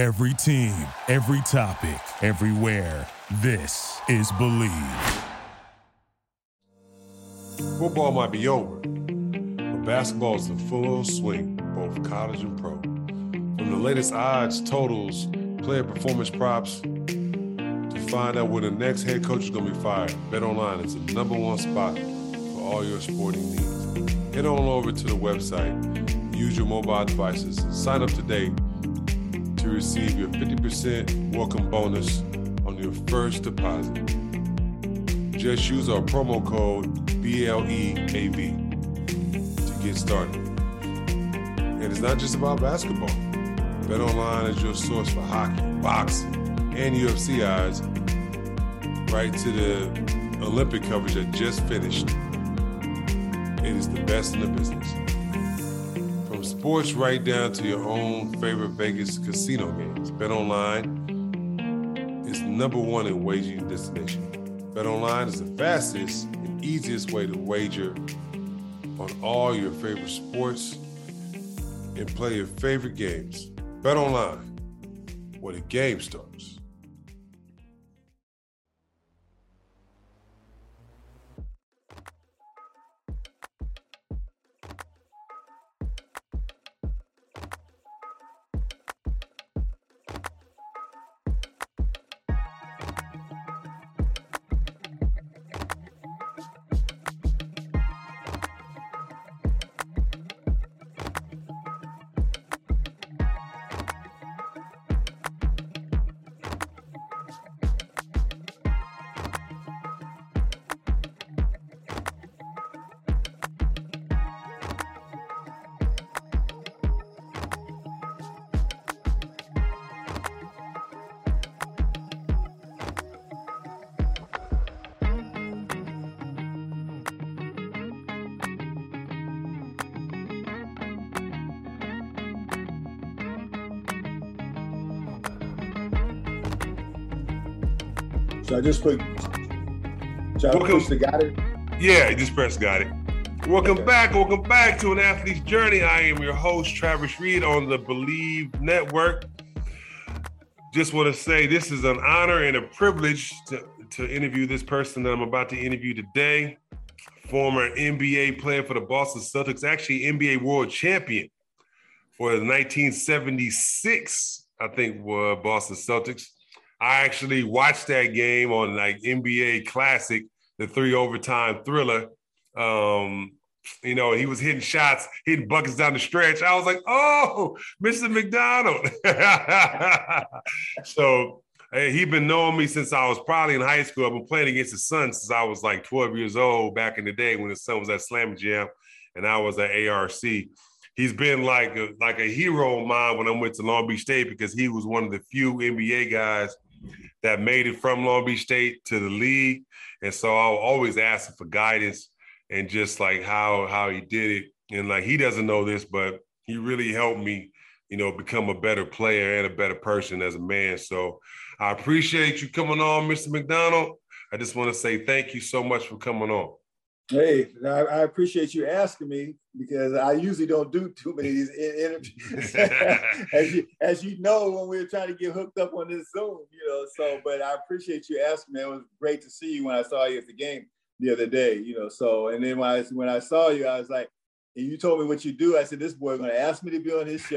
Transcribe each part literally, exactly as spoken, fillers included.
Every team, every topic, everywhere. This is Believe. Football might be over, but basketball is in full swing, both college and pro. From the latest odds, totals, player performance props, to find out where the next head coach is going to be fired, BetOnline is the number one spot for all your sporting needs. Head on over to the website, use your mobile devices, sign up today to receive your fifty percent welcome bonus on your first deposit. Just use our promo code B L E A V to get started. And it's not just about basketball. BetOnline is your source for hockey, boxing, and U F C odds, right to the Olympic coverage that just finished. It is the best in the business. From sports right down to your own favorite Vegas casino games, BetOnline is number one in wagering destination. BetOnline is the fastest and easiest way to wager on all your favorite sports and play your favorite games. BetOnline, where the game starts. So I just clicked. So I just got it? Yeah, you just press got it. Welcome okay. back. Welcome back to An Athlete's Journey. I am your host, Travis Reed, on the Believe Network. Just want to say this is an honor and a privilege to, to interview this person that I'm about to interview today. Former N B A player for the Boston Celtics, actually N B A world champion for the nineteen seventy-six, I think, were Boston Celtics. I actually watched that game on like N B A Classic, the three overtime thriller. Um, you know, he was hitting shots, hitting buckets down the stretch. I was like, oh, Mister McDonald. So hey, he'd been knowing me since I was probably in high school. I've been playing against his son since I was like twelve years old back in the day when his son was at Slam Jam and I was at A R C. He's been like a, like a hero of mine when I went to Long Beach State because he was one of the few N B A guys that made it from Long Beach State to the league. And so I always ask him for guidance and just like how how he did it. And like, he doesn't know this, but he really helped me, you know, become a better player and a better person as a man. So I appreciate you coming on, Mister McDonald. I just want to say thank you so much for coming on. Hey, I appreciate you asking me because I usually don't do too many of these interviews. as, you, as you know, when we were trying to get hooked up on this Zoom, you know, so, but I appreciate you asking me. It was great to see you when I saw you at the game the other day, you know, so, and then when I, when I saw you, I was like, and you told me what you do. I said, this boy going to ask me to be on his show.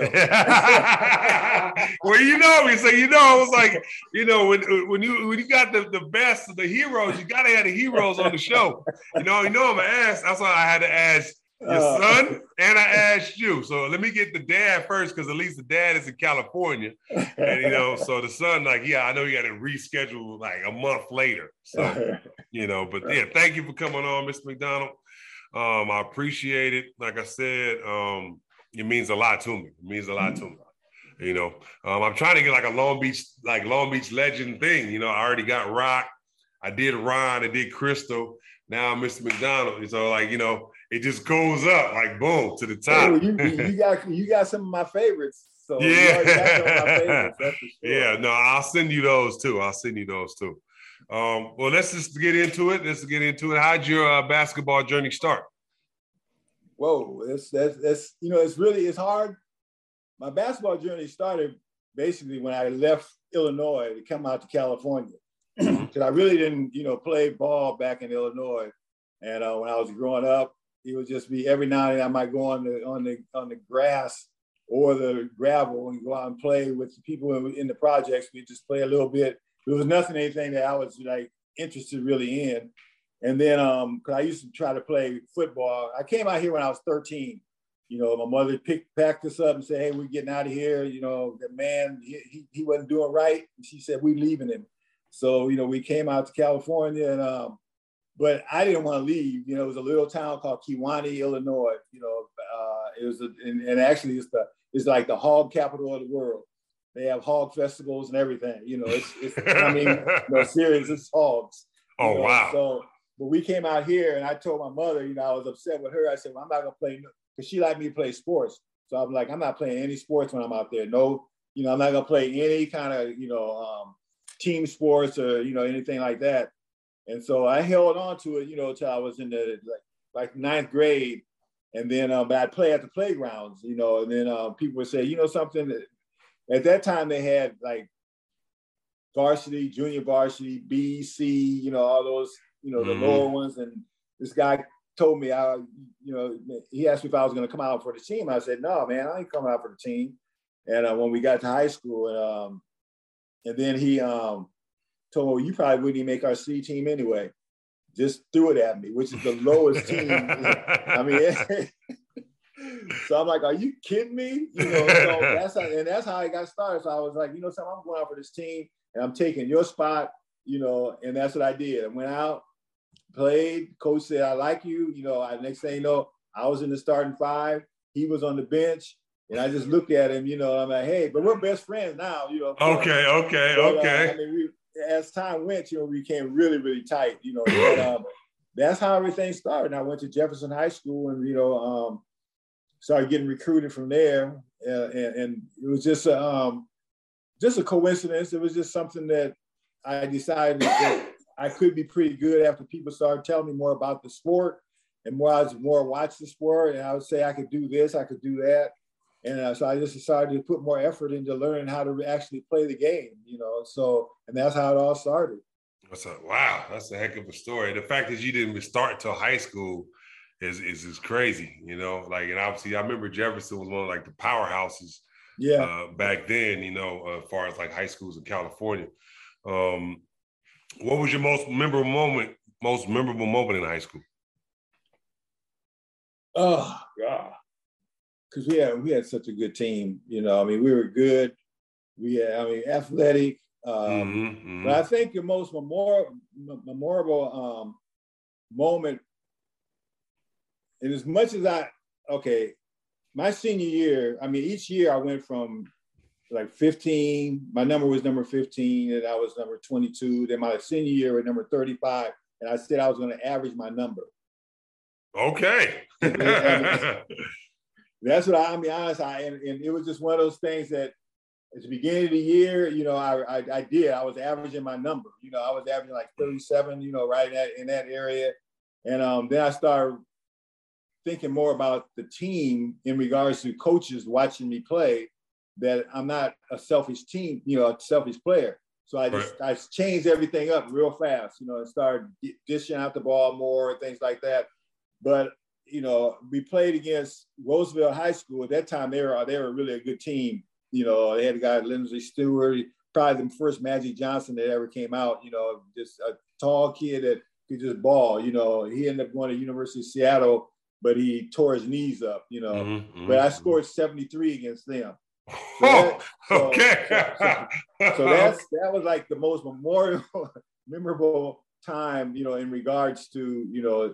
Well, you know me. So, you know, I was like, you know, when when you when you got the, the best of the heroes, you got to have the heroes on the show. You know, you know I'm going to ask. That's why I had to ask your uh, son and I asked you. So let me get the dad first because at least the dad is in California. And, you know, so the son, like, yeah, I know you got to reschedule like a month later. So, you know, but yeah, thank you for coming on, Mister McDonald. Um, I appreciate it. Like I said, um, it means a lot to me. It means a lot to me. You know, um, I'm trying to get like a Long Beach, like Long Beach legend thing. You know, I already got Rock. I did Ron. I did Crystal. Now Mister McDonald. So like, you know, it just goes up like boom to the top. Hey, you, you got you got some of my favorites. So yeah, you got some of my favorites, that's for sure. Yeah. No, I'll send you those too. I'll send you those too. Um, well, let's just get into it. Let's get into it. How'd your uh, basketball journey start? Whoa, that's, that's, that's, you know, it's really, it's hard. My basketball journey started basically when I left Illinois to come out to California, because I really didn't, you know, play ball back in Illinois. And uh, when I was growing up, it would just be every now and then I might go on the on the on the grass or the gravel and go out and play with the people in, in the projects. We just play a little bit. There was nothing, anything that I was like interested really in. And then, um, cause I used to try to play football. I came out here when I was thirteen. You know, my mother picked, packed us up and said, "Hey, we're getting out of here." You know, the man, he he wasn't doing right. And she said, "We're leaving him." So, you know, we came out to California, and um, but I didn't want to leave. You know, it was a little town called Kewanee, Illinois. You know, uh, it was, a, and, and actually, it's the it's like the hog capital of the world. They have hog festivals and everything. You know, it's, it's I mean, no, serious, it's hogs. Oh, you know? Wow. So, but we came out here, and I told my mother, you know, I was upset with her. I said, "Well, I'm not gonna play," because she liked me to play sports. So I'm like, "I'm not playing any sports when I'm out there. No, you know, I'm not gonna play any kind of, you know, um, team sports or, you know, anything like that." And so I held on to it, you know, till I was in the like, like ninth grade, and then um, I'd play at the playgrounds, you know, and then uh, people would say, you know, something. At that time, they had like varsity, junior varsity, B, C, you know, all those. You know, the mm-hmm. lower ones. And this guy told me, I, you know, he asked me if I was going to come out for the team. I said, "No, man, I ain't coming out for the team." And uh, when we got to high school, and, um, and then he um, told me, "You probably wouldn't even make our C team anyway." Just threw it at me, which is the lowest team. I mean, so I'm like, "Are you kidding me?" You know, so that's how, and that's how I got started. So I was like, you know something, I'm going out for this team, and I'm taking your spot, you know, and that's what I did. I went out, played. Coach said, "I like you." You know, I, next thing you know, I was in the starting five. He was on the bench, and I just looked at him. You know, I'm like, "Hey," but we're best friends now. You know. Okay, okay, but, okay. Uh, I mean, we, as time went, you know, we became really, really tight. You know, but, um, that's how everything started. And I went to Jefferson High School, and you know, um, started getting recruited from there, uh, and, and it was just a, um, just a coincidence. It was just something that I decided that I could be pretty good after people started telling me more about the sport, and more I was more watch the sport, and I would say I could do this, I could do that. And uh, so I just decided to put more effort into learning how to actually play the game, you know, so, and that's how it all started. That's a, wow, that's a heck of a story. The fact that you didn't start till high school is, is, is crazy, you know, like, and obviously I remember Jefferson was one of like the powerhouses yeah. uh, back then, you know, uh, as far as like high schools in California. Um, what was your most memorable moment? Most memorable moment in high school? Oh God, because we had we had such a good team. You know, I mean, we were good. We had, I mean, athletic. Um, mm-hmm, mm-hmm. But I think your most memorable memorable um, moment, and as much as I okay, my senior year. I mean, each year I went from like fifteen, my number was number fifteen, and I was number twenty-two. Then my senior year at number thirty-five, and I said I was going to average my number. Okay. That's what I, I mean, honest, I, and, and it was just one of those things that at the beginning of the year, you know, I, I I did, I was averaging my number. You know, I was averaging like thirty-seven, you know, right in that, in that area. And um, then I started thinking more about the team in regards to coaches watching me play, that I'm not a selfish team, you know, a selfish player. So I just, right. I changed everything up real fast, you know, and started dishing out the ball more and things like that. But, you know, we played against Roseville High School. At that time, they were, they were really a good team. You know, they had a guy, Lindsay Stewart, probably the first Magic Johnson that ever came out, you know, just a tall kid that could just ball, you know. He ended up going to University of Seattle, but he tore his knees up, you know. Mm-hmm, but mm-hmm. I scored seventy-three against them. So that, so, okay. So, so, so that's that was like the most memorial, memorable time, you know, in regards to, you know,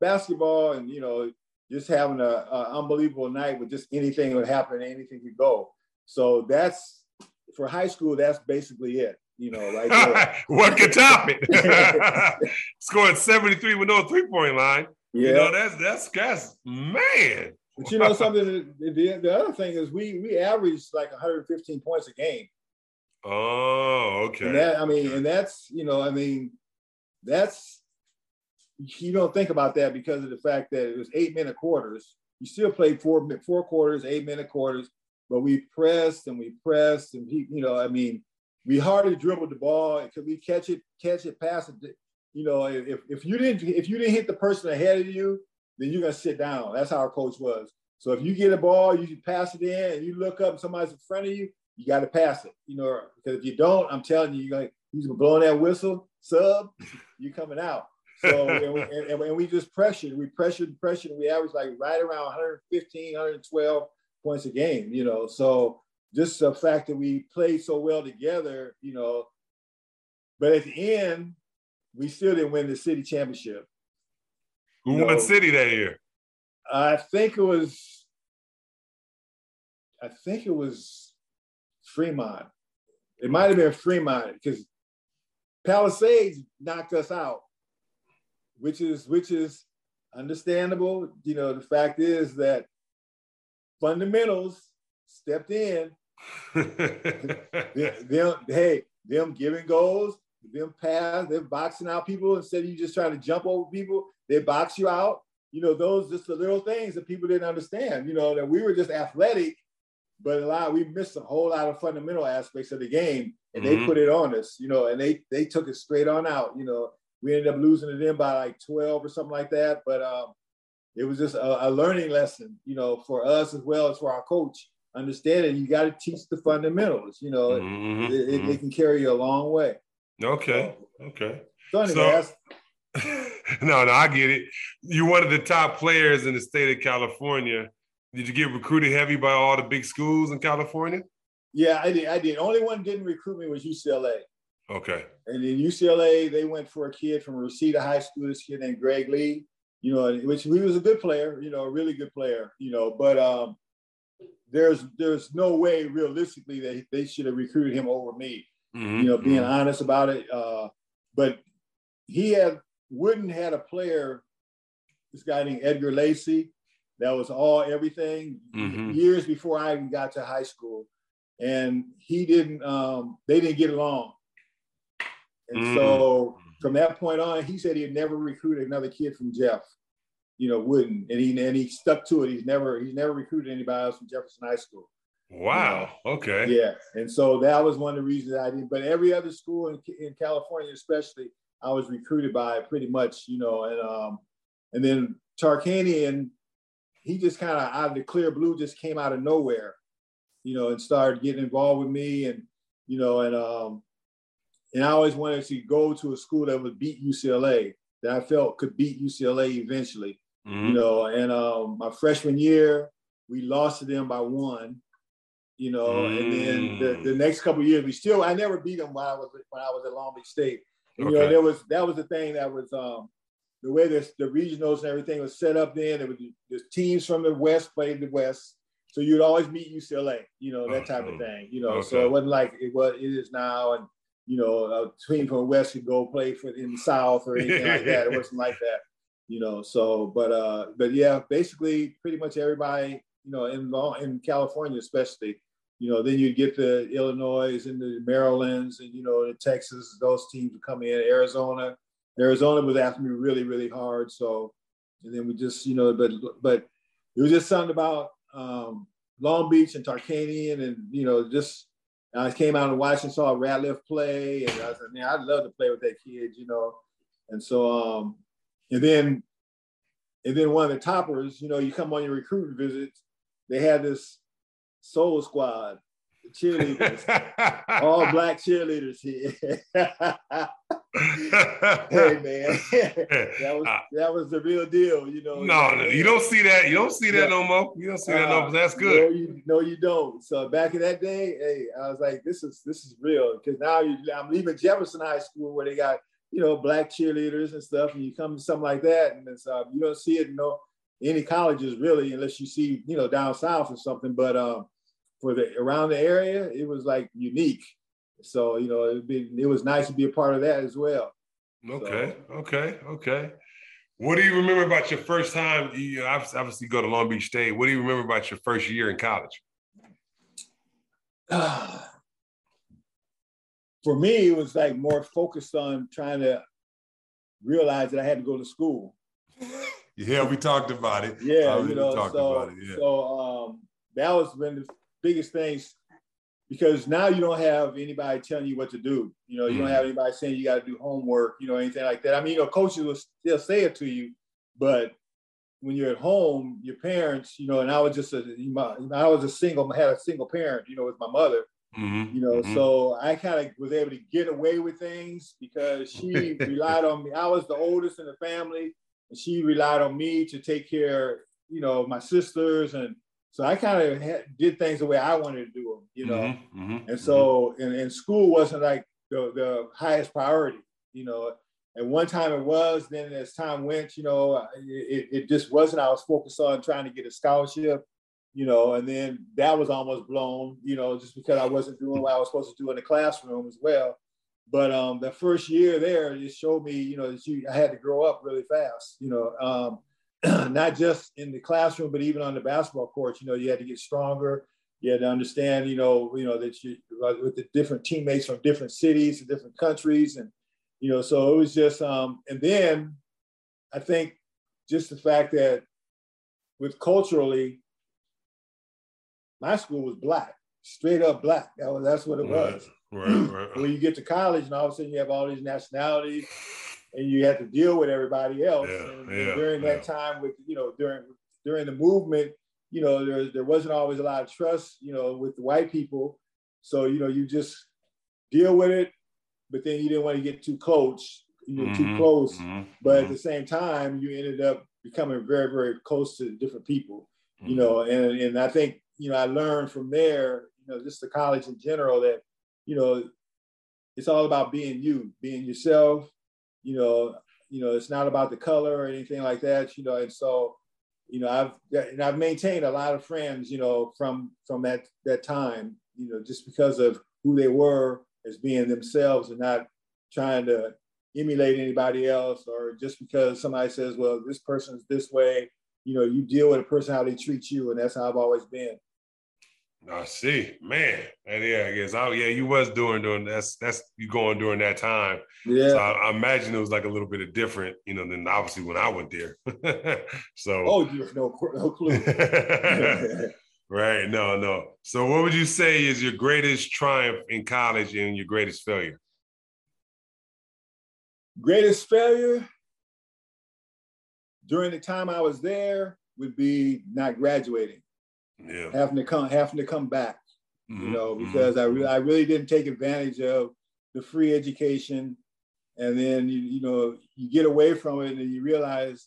basketball, and you know, just having a, a unbelievable night with just anything would happen, anything could go. So that's for high school. That's basically it, you know. Right there. What could top it? Scored seventy-three with no three-point line. Yeah, you know, that's that's that's man. But you know something, the, the other thing is we we averaged like one hundred fifteen points a game. Oh, okay. And that, I mean, and that's, you know, I mean, that's, you don't think about that because of the fact that it was eight minute quarters. You still played four four quarters, eight minute quarters. But we pressed and we pressed and, he, you know, I mean, we hardly dribbled the ball. Could we catch it, catch it, pass it? You know, if, if you didn't if you didn't hit the person ahead of you, then you're going to sit down. That's how our coach was. So if you get a ball, you pass it in, and you look up and somebody's in front of you, you got to pass it. You know, because if you don't, I'm telling you, you're like, he's blowing that whistle, sub, you're coming out. So and we, and, and we just pressured. We pressured, pressured. We averaged like right around one fifteen, one twelve points a game, you know. So just the fact that we played so well together, you know. But at the end, we still didn't win the city championship. Who you won know, city that year? I think it was, I think it was Fremont. It might have been Fremont because Palisades knocked us out, which is which is understandable. You know, the fact is that fundamentals stepped in. them, them, hey, them giving goals, them pass, they're boxing out people instead of you just trying to jump over people. They box you out. You know, those just the little things that people didn't understand, you know, that we were just athletic, but a lot, we missed a whole lot of fundamental aspects of the game, and mm-hmm. they put it on us, you know, and they they took it straight on out. You know, we ended up losing to them by like twelve or something like that, but um, it was just a, a learning lesson, you know, for us as well as for our coach, understanding you got to teach the fundamentals, you know, mm-hmm. it, it, it can carry you a long way. Okay, so, okay. So anyway, so- that's, no, no, I get it. You're one of the top players in the state of California. Did you get recruited heavy by all the big schools in California? Yeah, I did. I did. Only one didn't recruit me was U C L A. Okay. And in U C L A, they went for a kid from Reseda High School, this kid named Greg Lee, you know, which he was a good player, you know, a really good player, you know, but um, there's there's no way realistically that they should have recruited him over me, mm-hmm. you know, being mm-hmm. honest about it. Uh, but he had Wooden had a player, this guy named Edgar Lacey, that was all everything mm-hmm. years before I even got to high school. And he didn't, um, they didn't get along. And mm-hmm. so from that point on, he said he had never recruited another kid from Jeff, you know, Wooden. And he and he stuck to it. He's never, he's never recruited anybody else from Jefferson High School. Wow. You know? Okay. Yeah. And so that was one of the reasons I didn't, but every other school in, in California, especially, I was recruited by pretty much, you know, and um, and then Tarkanian, he just kind of out of the clear blue just came out of nowhere, you know, and started getting involved with me, and you know, and um, and I always wanted to go to a school that would beat U C L A, that I felt could beat U C L A eventually, mm-hmm. you know, and um, my freshman year we lost to them by one, you know, mm. and then the, the next couple of years we still I never beat them when I was when I was at Long Beach State. And, you okay. know, there was that was the thing that was um, the way this, the regionals and everything was set up then. There was the teams from the West played the West. So you'd always meet U C L A, you know, that type of thing, you know. Okay. So it wasn't like it was it is now. And, you know, a team from the West could go play for in the South or anything like that. It wasn't like that, you know. So but uh, but, yeah, basically pretty much everybody, you know, in in California especially. You know, then you'd get the Illinois and the Marylands and, you know, the Texas, those teams would come in, Arizona. Arizona was after me really, really hard. So, and then we just, you know, but but it was just something about um, Long Beach and Tarkanian and, you know, just I came out and watched and saw Ratliff play. And I was like, man, I'd love to play with that kid, you know. And so, um, and then, and then one of the toppers, you know, you come on your recruiting visits, they had this Soul Squad, cheerleaders, all black cheerleaders here. Hey man, that was uh, that was the real deal, you know. No, no, you don't see that. You don't see that yeah. no more. You don't see that uh, no more. That's good. No you, no, you don't. So back in that day, hey, I was like, this is this is real because now you, I'm leaving Jefferson High School where they got you know black cheerleaders and stuff, and you come to something like that, and it's uh, you don't see it no. Any colleges really, unless you see, you know, down south or something. But um, for the around the area, it was like unique. So you know, it'd be, it was nice to be a part of that as well. Okay, so. okay, okay. What do you remember about your first time? You obviously go to Long Beach State. What do you remember about your first year in college? For me, it was like more focused on trying to realize that I had to go to school. Yeah, we talked about it. Yeah, you know, so, about it. Yeah. so um, that was when the, biggest things, because now you don't have anybody telling you what to do. You know, you mm-hmm. don't have anybody saying you got to do homework, you know, anything like that. I mean, you know, coaches will still say it to you, but when you're at home, your parents, you know, and I was just a, I was a single, had a single parent, you know, with my mother, mm-hmm. you know, mm-hmm. so I kind of was able to get away with things because she relied on me. I was the oldest in the family, and she relied on me to take care, you know, of my sisters. And so I kind of had, did things the way I wanted to do them, you know, mm-hmm. Mm-hmm. and so, and, and school wasn't like the, the highest priority, you know. At one time it was, then as time went, you know, it, it just wasn't. I was focused on trying to get a scholarship, you know, and then that was almost blown, you know, just because I wasn't doing what I was supposed to do in the classroom as well. But um, the first year there, it showed me, you know, that you, I had to grow up really fast, you know, um, not just in the classroom, but even on the basketball court. You know, you had to get stronger. You had to understand, you know, you know, that you, with the different teammates from different cities and different countries, and, you know, so it was just, um, and then I think just the fact that with culturally, my school was black, straight up black. That was, that's what it right, was. Right, right. When you get to college and all of a sudden you have all these nationalities and you have to deal with everybody else. Yeah, and, yeah, and during yeah. that time with, you know, during, during the movement, you know, there, there wasn't always a lot of trust, you know, with the white people. So, you know, you just deal with it. But then you didn't want to get too close, you know, mm-hmm, too close. Mm-hmm, but mm-hmm. at the same time, you ended up becoming very, very close to different people, mm-hmm. you know. And and I think, you know, I learned from there, you know, just the college in general, that, you know, it's all about being you, being yourself. You know, you know, it's not about the color or anything like that, you know. And so, you know, I've and I've maintained a lot of friends, you know, from from that that time, you know, just because of who they were as being themselves and not trying to emulate anybody else, or just because somebody says, well, this person's this way, you know, you deal with a person how they treat you, and that's how I've always been. I see, man. And yeah, I guess, oh yeah, you was doing, doing that's, that's you going during that time. Yeah. So I, I imagine it was like a little bit of different, you know, than obviously when I went there. So. Oh, no, no clue. Right. No, no. So what would you say is your greatest triumph in college and your greatest failure? Greatest failure during the time I was there would be not graduating. Yeah. Having to come, having to come back, mm-hmm. you know, because mm-hmm. I, re- I really didn't take advantage of the free education. And then, you, you know, you get away from it and you realize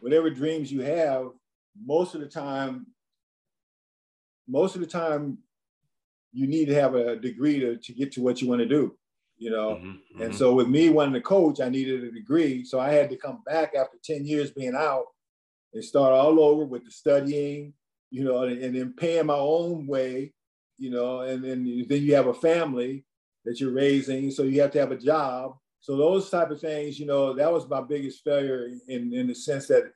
whatever dreams you have, most of the time, most of the time you need to have a degree to, to get to what you want to do, you know? Mm-hmm, and mm-hmm. so with me wanting to coach, I needed a degree. So I had to come back after ten years being out and start all over with the studying, you know, and, and then paying my own way, you know, and then, and then you have a family that you're raising. So you have to have a job. So those type of things, you know, that was my biggest failure in, in the sense that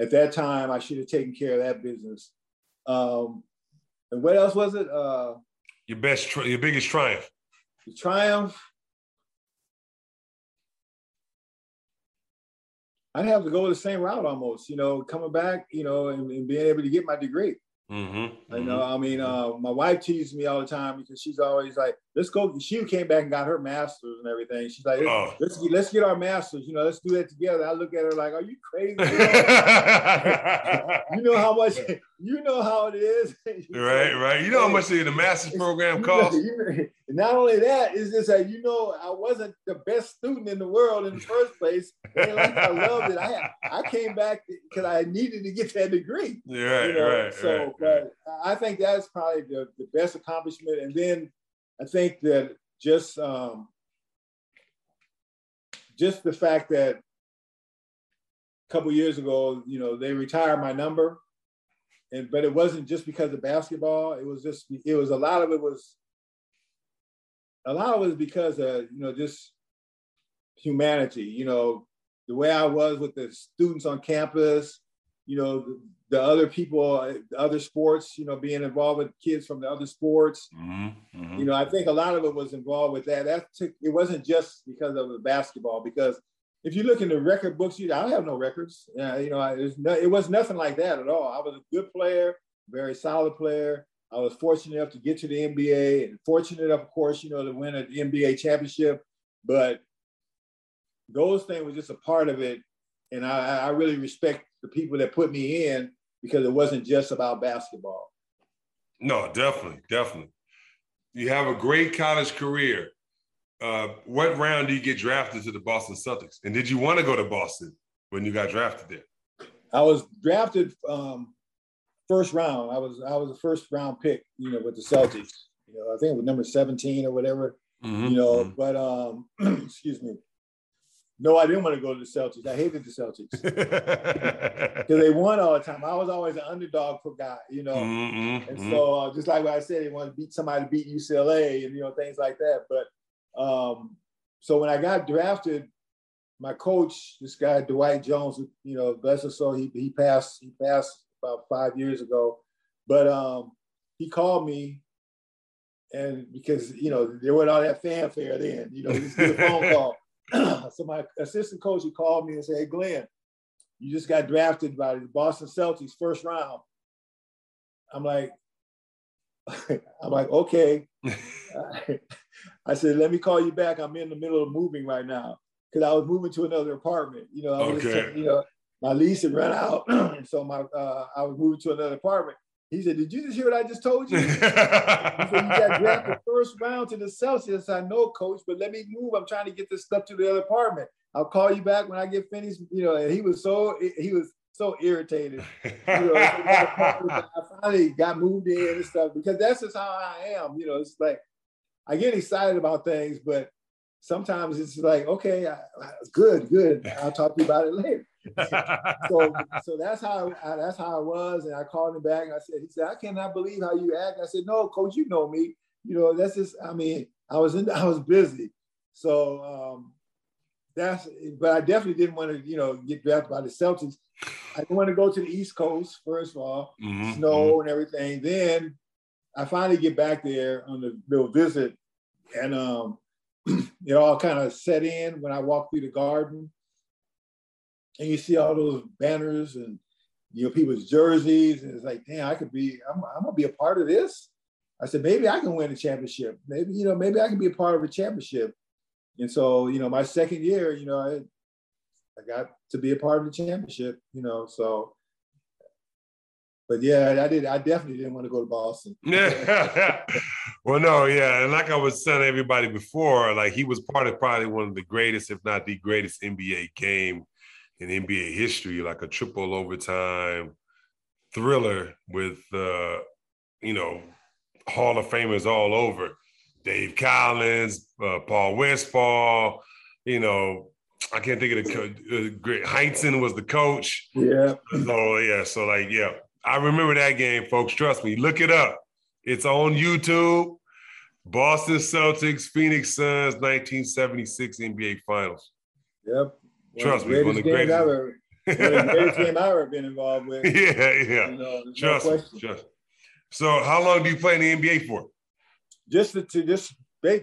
at that time I should have taken care of that business. Um, And what else was it? Uh, your best, tri- your biggest triumph. The triumph. I'd have to go the same route almost, you know, coming back, you know, and, and being able to get my degree. Mm-hmm, I know. Mm-hmm. I mean, uh, my wife teases me all the time because she's always like, "Let's go." She came back and got her master's and everything. She's like, "Let's, oh. let's, get, let's get our master's. You know, let's do that together." I look at her like, "Are you crazy?" You know how much. You know how it is. Right, right. You know how much the master's program costs. You know, you know, not only that, it's just that, you know, I wasn't the best student in the world in the first place. And like, I loved it. I I came back because I needed to get that degree. Right, you know? right, so, right. But I think that's probably the, the best accomplishment. And then I think that just um, just the fact that a couple years ago, you know, they retired my number, and but it wasn't just because of basketball. It was just it was a lot of it was a lot of it was because of, you know, just humanity. You know, the way I was with the students on campus. You know, the, the other people, the other sports, you know, being involved with kids from the other sports. Mm-hmm, mm-hmm. You know, I think a lot of it was involved with that. That took, it wasn't just because of the basketball, because if you look in the record books, you I have no records. Uh, you know, I, it, was no, it was nothing like that at all. I was a good player, very solid player. I was fortunate enough to get to the N B A and fortunate enough, of course, you know, to win an N B A championship. But those things were just a part of it. And I, I really respect the people that put me in, because it wasn't just about basketball. No, definitely, definitely. You have a great college career. Uh, what round do you get drafted to the Boston Celtics? And did you want to go to Boston when you got drafted there? I was drafted um, first round. I was I was a first round pick, you know, with the Celtics. You know, I think it was number seventeen or whatever. Mm-hmm. You know, mm-hmm. but um, excuse me. No, I didn't want to go to the Celtics. I hated the Celtics because they won all the time. I was always an underdog for guy, you know. Mm-hmm. And so, uh, just like what I said, they want to beat somebody to beat U C L A and you know things like that, but. Um, so when I got drafted, my coach, this guy, Dwight Jones, you know, bless his soul, he, he passed, he passed about five years ago, but, um, he called me and because, you know, there wasn't all that fanfare then, you know, just a phone call. So my assistant coach, he called me and said, "Hey, Glenn, you just got drafted by the Boston Celtics first round." I'm like, I'm like, okay. I said, "Let me call you back. I'm in the middle of moving right now," because I was moving to another apartment. You know, I was okay. just, you know, my lease had run out, and so my uh, I was moving to another apartment. He said, "Did you just hear what I just told you?" He said, "You got drafted first round to the Celtics." I know, coach, but let me move. I'm trying to get this stuff to the other apartment. I'll call you back when I get finished. You know, and he was so he was so irritated. You know, I finally got moved in and stuff, because that's just how I am. You know, it's like, I get excited about things, but sometimes it's like, okay, I, I, good, good. I'll talk to you about it later. so, so that's how I, that's how I was. And I called him back, and I said, he said, "I cannot Bleav how you act." I said, "No, coach, you know me. You know, that's just. I mean, I was in, I was busy. So um, that's. But I definitely didn't want to, you know, get drafted by the Celtics. I didn't want to go to the East Coast first of all, mm-hmm. snow mm-hmm. and everything. Then. I finally get back there on the little visit, and um, it all kind of set in when I walk through the garden, and you see all those banners and, you know, people's jerseys, and it's like, damn, I could be, I'm, I'm gonna be a part of this. I said, maybe I can win a championship. Maybe, you know, maybe I can be a part of a championship. And so, you know, my second year, you know, I, I got to be a part of the championship, you know, so. But yeah, I did. I definitely didn't want to go to Boston. Yeah. Well, no, yeah, and like I was telling everybody before, like he was part of probably one of the greatest, if not the greatest, N B A game in N B A history, like a triple overtime thriller with, uh, you know, Hall of Famers all over, Dave Collins, uh, Paul Westphal, you know. I can't think of the co- uh, great Heinsohn was the coach. Yeah. So yeah, so like yeah. I remember that game, folks. Trust me. Look it up. It's on YouTube. Boston Celtics, Phoenix Suns, nineteen seventy-six N B A Finals. Yep. Trust me. One of the greatest I've ever, greatest game I've ever been involved with. Yeah, yeah. And, uh, trust no me. Trust. So, how long do you play in the N B A for? Just the two, just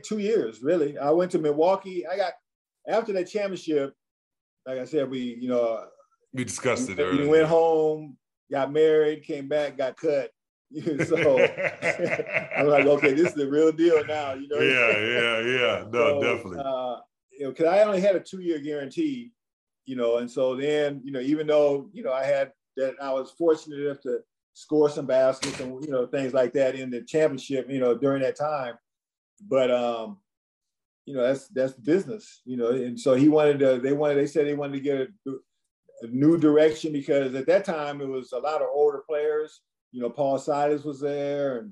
two years, really. I went to Milwaukee. I got after that championship. Like I said, we you know we discussed we, it earlier. We went home. Got married, came back, got cut. So I'm like, okay, this is the real deal now, you know? Yeah, yeah, yeah. No, so, definitely. Uh, you know, because I only had a two-year guarantee, you know, and so then, you know, even though, you know, I had that, I was fortunate enough to score some baskets and, you know, things like that in the championship, you know, during that time. But, um, you know, that's that's business, you know, and so he wanted to, they wanted, they said they wanted to get a, A new direction, because at that time it was a lot of older players. You know, Paul Silas was there, and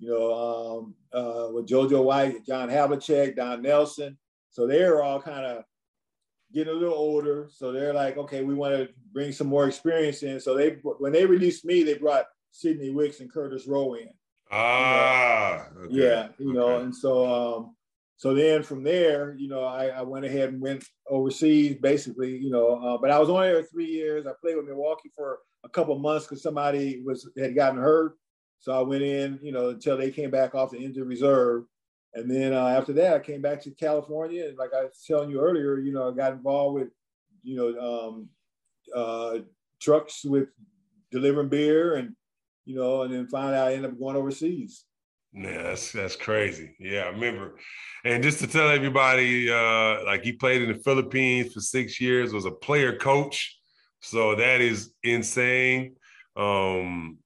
you know, um, uh, with JoJo White, John Havlicek, Don Nelson. So they were all kind of getting a little older. So they're like, okay, we want to bring some more experience in. So they, when they released me, they brought Sidney Wicks and Curtis Rowe in. Ah, you know? Okay. Yeah, you okay. know, and so, um, so then from there, you know, I, I went ahead and went overseas, basically, you know, uh, but I was only there three years. I played with Milwaukee for a couple months because somebody was had gotten hurt. So I went in, you know, until they came back off the injured reserve. And then uh, after that, I came back to California. And like I was telling you earlier, you know, I got involved with, you know, um, uh, trucks with delivering beer and you know, and then finally I ended up going overseas. Yeah, that's that's crazy. Yeah, I remember. And just to tell everybody, uh, like he played in the Philippines for six years, was a player coach. So that is insane. Um,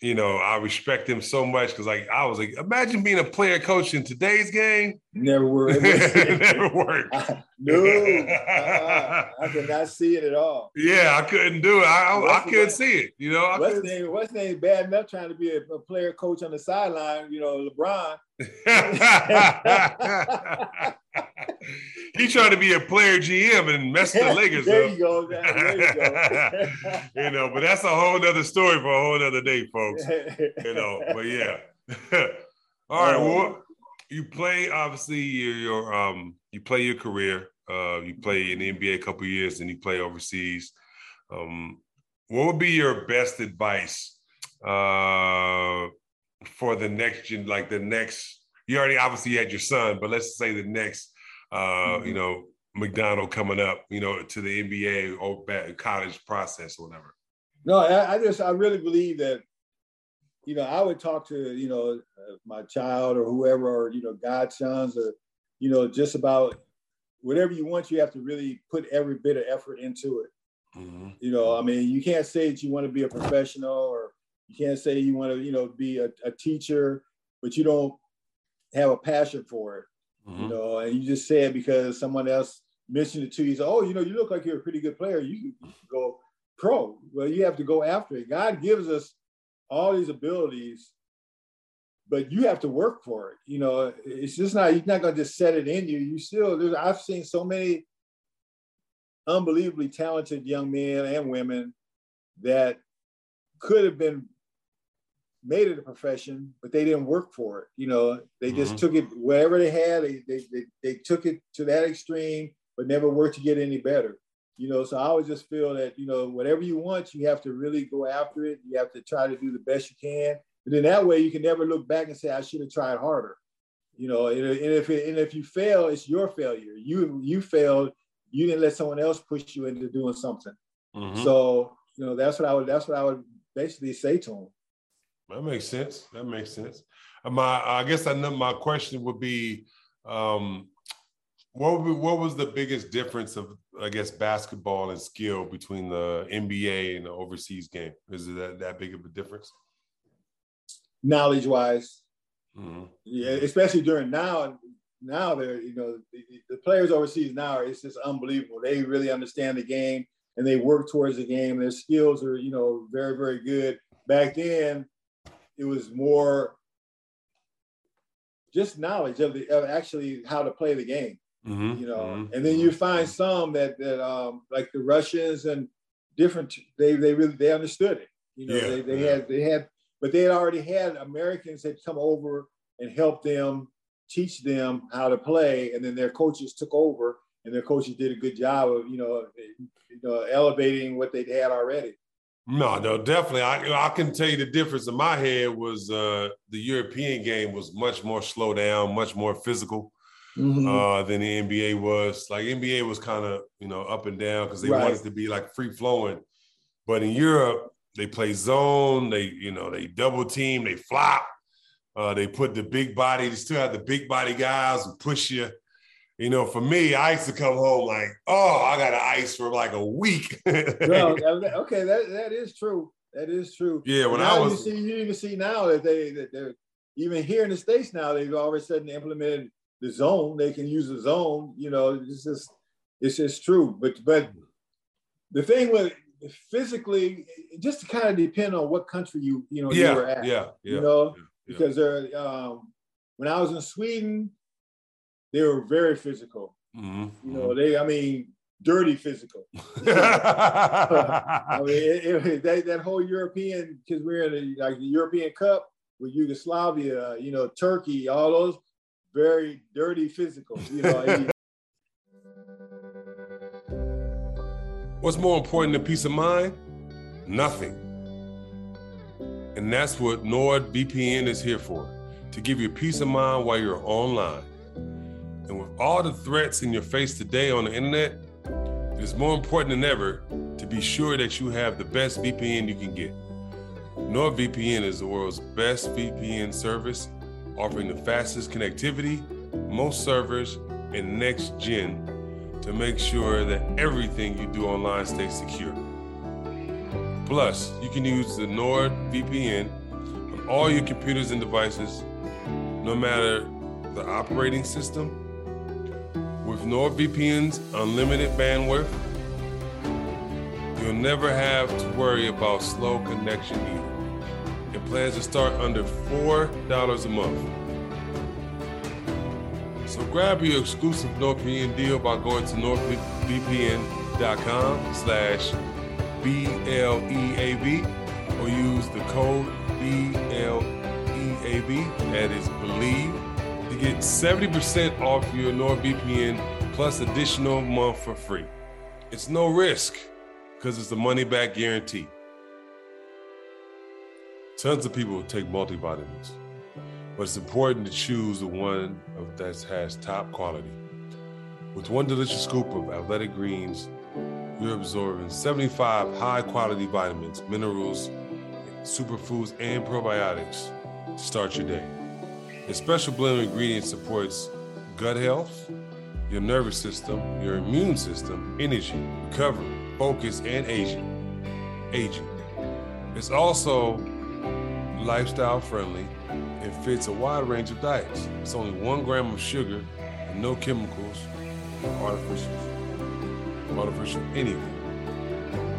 you know, I respect him so much because, like, I was like, imagine being a player coach in today's game. Never worked. Never worked. I, no, uh, I could not see it at all. Yeah, I couldn't do it. I, I, I couldn't see it. You know, what's name? What's name? Bad enough trying to be a, a player coach on the sideline. You know, LeBron. He tried to be a player G M and messed the Lakers there up. You go, man. There you go. You know, but that's a whole other story for a whole other day, folks. You know, but yeah. All right. Well, you play obviously your, your um you play your career. Uh, you play in the N B A a couple of years, and you play overseas. Um, what would be your best advice uh, for the next gen? Like the next, you already obviously had your son, but let's say the next. Uh, you know, McDonald coming up, you know, to the N B A or back college process or whatever. No, I, I just, I really Bleav that, you know, I would talk to, you know, my child or whoever, or, you know, godsons or, you know, just about whatever you want, you have to really put every bit of effort into it. Mm-hmm. You know, I mean, you can't say that you want to be a professional, or you can't say you want to, you know, be a, a teacher, but you don't have a passion for it. Mm-hmm. You know, and you just said because someone else mentioned it to you, you say, oh, you know, you look like you're a pretty good player. You can go pro. Well, you have to go after it. God gives us all these abilities, but you have to work for it. You know, it's just not, you're not going to just set it in you. You still, there's, I've seen so many unbelievably talented young men and women that could have been made it a profession, but they didn't work for it. You know, they just mm-hmm. took it, whatever they had, they, they they they took it to that extreme, but never worked to get any better. You know, so I always just feel that, you know, whatever you want, you have to really go after it. You have to try to do the best you can. And then that way you can never look back and say, I should have tried harder. You know, and, and if it, and if you fail, it's your failure. You, you failed. You didn't let someone else push you into doing something. Mm-hmm. So, you know, that's what I would, that's what I would basically say to them. That makes sense. That makes sense. My, I guess I know my question would be, um, what would be, what was the biggest difference of, I guess, basketball and skill between the N B A and the overseas game? Is it that, that big of a difference? Knowledge-wise, mm-hmm. yeah, especially during now. Now they're, you know, the, the players overseas now are, it's just unbelievable. They really understand the game and they work towards the game. Their skills are, you know, very, very good. Back then, it was more just knowledge of the of actually how to play the game, mm-hmm, you know. Mm-hmm, and then you find some that that um, like the Russians and different, they they really they understood it, you know. Yeah, they they yeah. had they had, but they had already had Americans that come over and helped them, teach them how to play, and then their coaches took over, and their coaches did a good job of you know, you know elevating what they had already. No, no, definitely. I, I can tell you the difference in my head was uh, the European game was much more slowed down, much more physical mm-hmm. uh, than the N B A was. Like N B A was kind of, you know, up and down because they right. wanted to be like free flowing. But in Europe, they play zone. They, you know, they double team. They flop. Uh, they put the big body. They still have the big body guys who push you. You know, for me, I used to come home like, oh, I got to ice for like a week. Well, okay, that, that is true. That is true. Yeah, when now I was... You, see, you even see now that, they, that they're, even here in the States now, they've all of a sudden implemented the zone. They can use the zone. You know, it's just, it's just true. But, but the thing with physically, it just kind of depend on what country you, you know, yeah, you were at. Yeah, yeah, you know, yeah, yeah. Because they're, um, when I was in Sweden, they were very physical. Mm-hmm. You know, they, I mean, dirty physical. I mean, it, it, that, that whole European, because we're in the, like the European Cup with Yugoslavia, you know, Turkey, all those very dirty physical. You know. What's more important than peace of mind? Nothing. And that's what NordVPN is here for, to give you peace of mind while you're online. And with all the threats in your face today on the internet, it is more important than ever to be sure that you have the best V P N you can get. NordVPN is the world's best V P N service, offering the fastest connectivity, most servers, and next gen to make sure that everything you do online stays secure. Plus, you can use the NordVPN on all your computers and devices, no matter the operating system. With NordVPN's unlimited bandwidth, you'll never have to worry about slow connection either. It plans to start under four dollars a month. So grab your exclusive NordVPN deal by going to nordvpn.com slash B L E A V or use the code B L E A V, that is Bleav, to get seventy percent off your NordVPN plus additional month for free. It's no risk, because it's the money back guarantee. Tons of people take multivitamins, but it's important to choose the one that has top quality. With one delicious scoop of Athletic Greens, you're absorbing seventy-five high quality vitamins, minerals, superfoods, and probiotics to start your day. The special blend of ingredients supports gut health, your nervous system, your immune system, energy, recovery, focus, and aging. Aging. It's also lifestyle friendly and fits a wide range of diets. It's only one gram of sugar and no chemicals or artificial, artificial anything.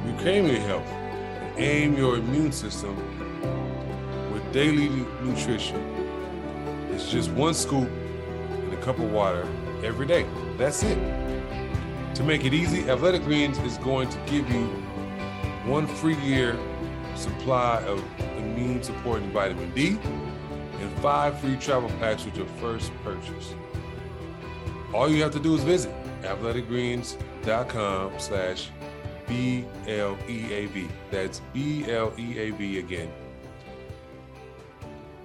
Reclaim your health and aim your immune system with daily nutrition. It's just one scoop and a cup of water every day. That's it. To make it easy, Athletic Greens is going to give you one free year supply of immune-supporting vitamin D and five free travel packs with your first purchase. All you have to do is visit athletic greens dot com slash B L E A V. That's B L E A V again.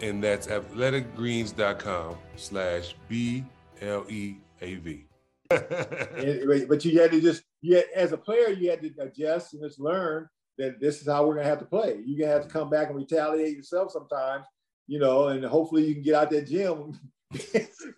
And that's athletic greens dot com slash B L E A V. But you had to just, you had, as a player, you had to adjust and just learn that this is how we're going to have to play. You're going to have to come back and retaliate yourself sometimes, you know, and hopefully you can get out that gym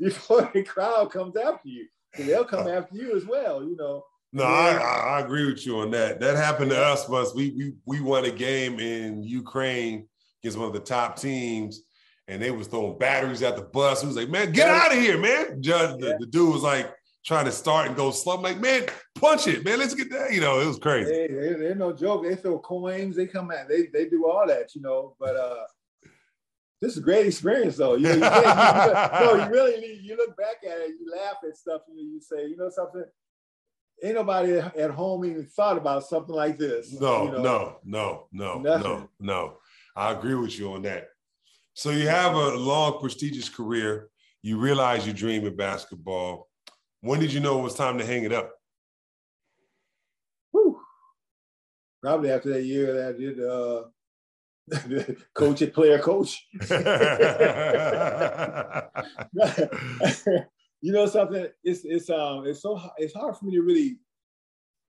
before the crowd comes after you. They'll come after you as well, you know. No, I, I agree with you on that. That happened to us once. We, we, we won a game in Ukraine against one of the top teams, and they was throwing batteries at the bus. It was like, man, get out of here, man. Judge, the, the dude was like, trying to start and go slow. I'm like, man, punch it, man. Let's get that. You know, it was crazy. They, they, they're no joke. They throw coins. They come out. They they do all that, you know. But uh, this is a great experience, though. You, know, you, can't, you, no, you really you look back at it, you laugh at stuff, and you say, you know something? Ain't nobody at home even thought about something like this. No, you know? no, no, no, Nothing. no, no. I agree with you on that. So you have a long, prestigious career. You realize you dream of basketball. When did you know it was time to hang it up? Whew. Probably after that year that I did uh, coach at player coach. You know something? It's it's um it's so it's hard for me to really,